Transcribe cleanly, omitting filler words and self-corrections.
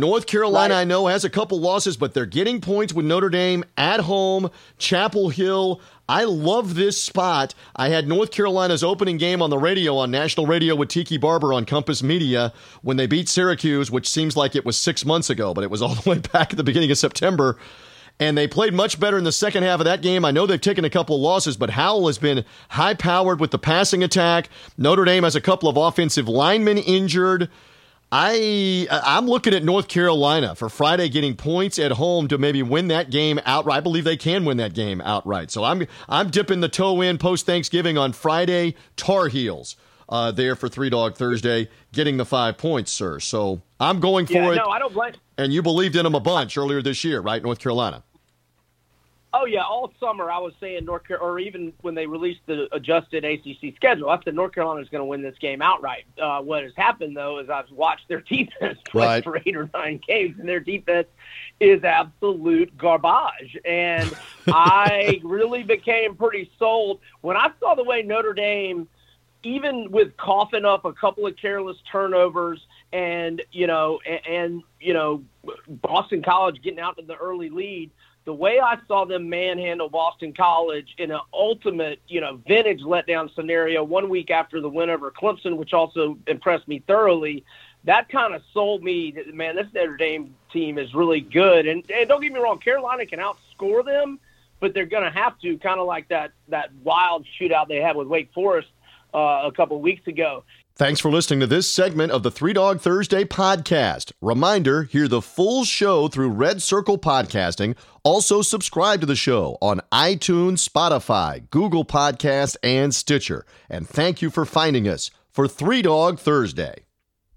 North Carolina, right. I know, has a couple losses, but they're getting points with Notre Dame at home, Chapel Hill. I love this spot. I had North Carolina's opening game on the radio, on national radio with Tiki Barber on Compass Media when they beat Syracuse, which seems like it was 6 months ago, but it was all the way back at the beginning of September. And they played much better in the second half of that game. I know they've taken a couple of losses, but Howell has been high-powered with the passing attack. Notre Dame has a couple of offensive linemen injured. I'm looking at North Carolina for Friday getting points at home to maybe win that game outright. I believe they can win that game outright. So I'm dipping the toe in post-Thanksgiving on Friday. Tar Heels there for Three Dog Thursday getting the 5 points, sir. So I'm going for it. No, I don't blame. And you believed in them a bunch earlier this year, right, North Carolina? Oh, yeah, all summer I was saying North Carolina, or even when they released the adjusted ACC schedule, I said North Carolina's going to win this game outright. What has happened, though, is I've watched their defense right. for 8 or 9 games, and their defense is absolute garbage. And I really became pretty sold when I saw the way Notre Dame, even with coughing up a couple of careless turnovers and Boston College getting out to the early lead, the way I saw them manhandle Boston College in an ultimate, vintage letdown scenario 1 week after the win over Clemson, which also impressed me thoroughly, that kind of sold me that, man, this Notre Dame team is really good. And don't get me wrong, Carolina can outscore them, but they're going to have to, kind of like that wild shootout they had with Wake Forest a couple weeks ago. Thanks for listening to this segment of the Three Dog Thursday podcast. Reminder, hear the full show through Red Circle Podcasting. Also subscribe to the show on iTunes, Spotify, Google Podcasts, and Stitcher. And thank you for finding us for Three Dog Thursday.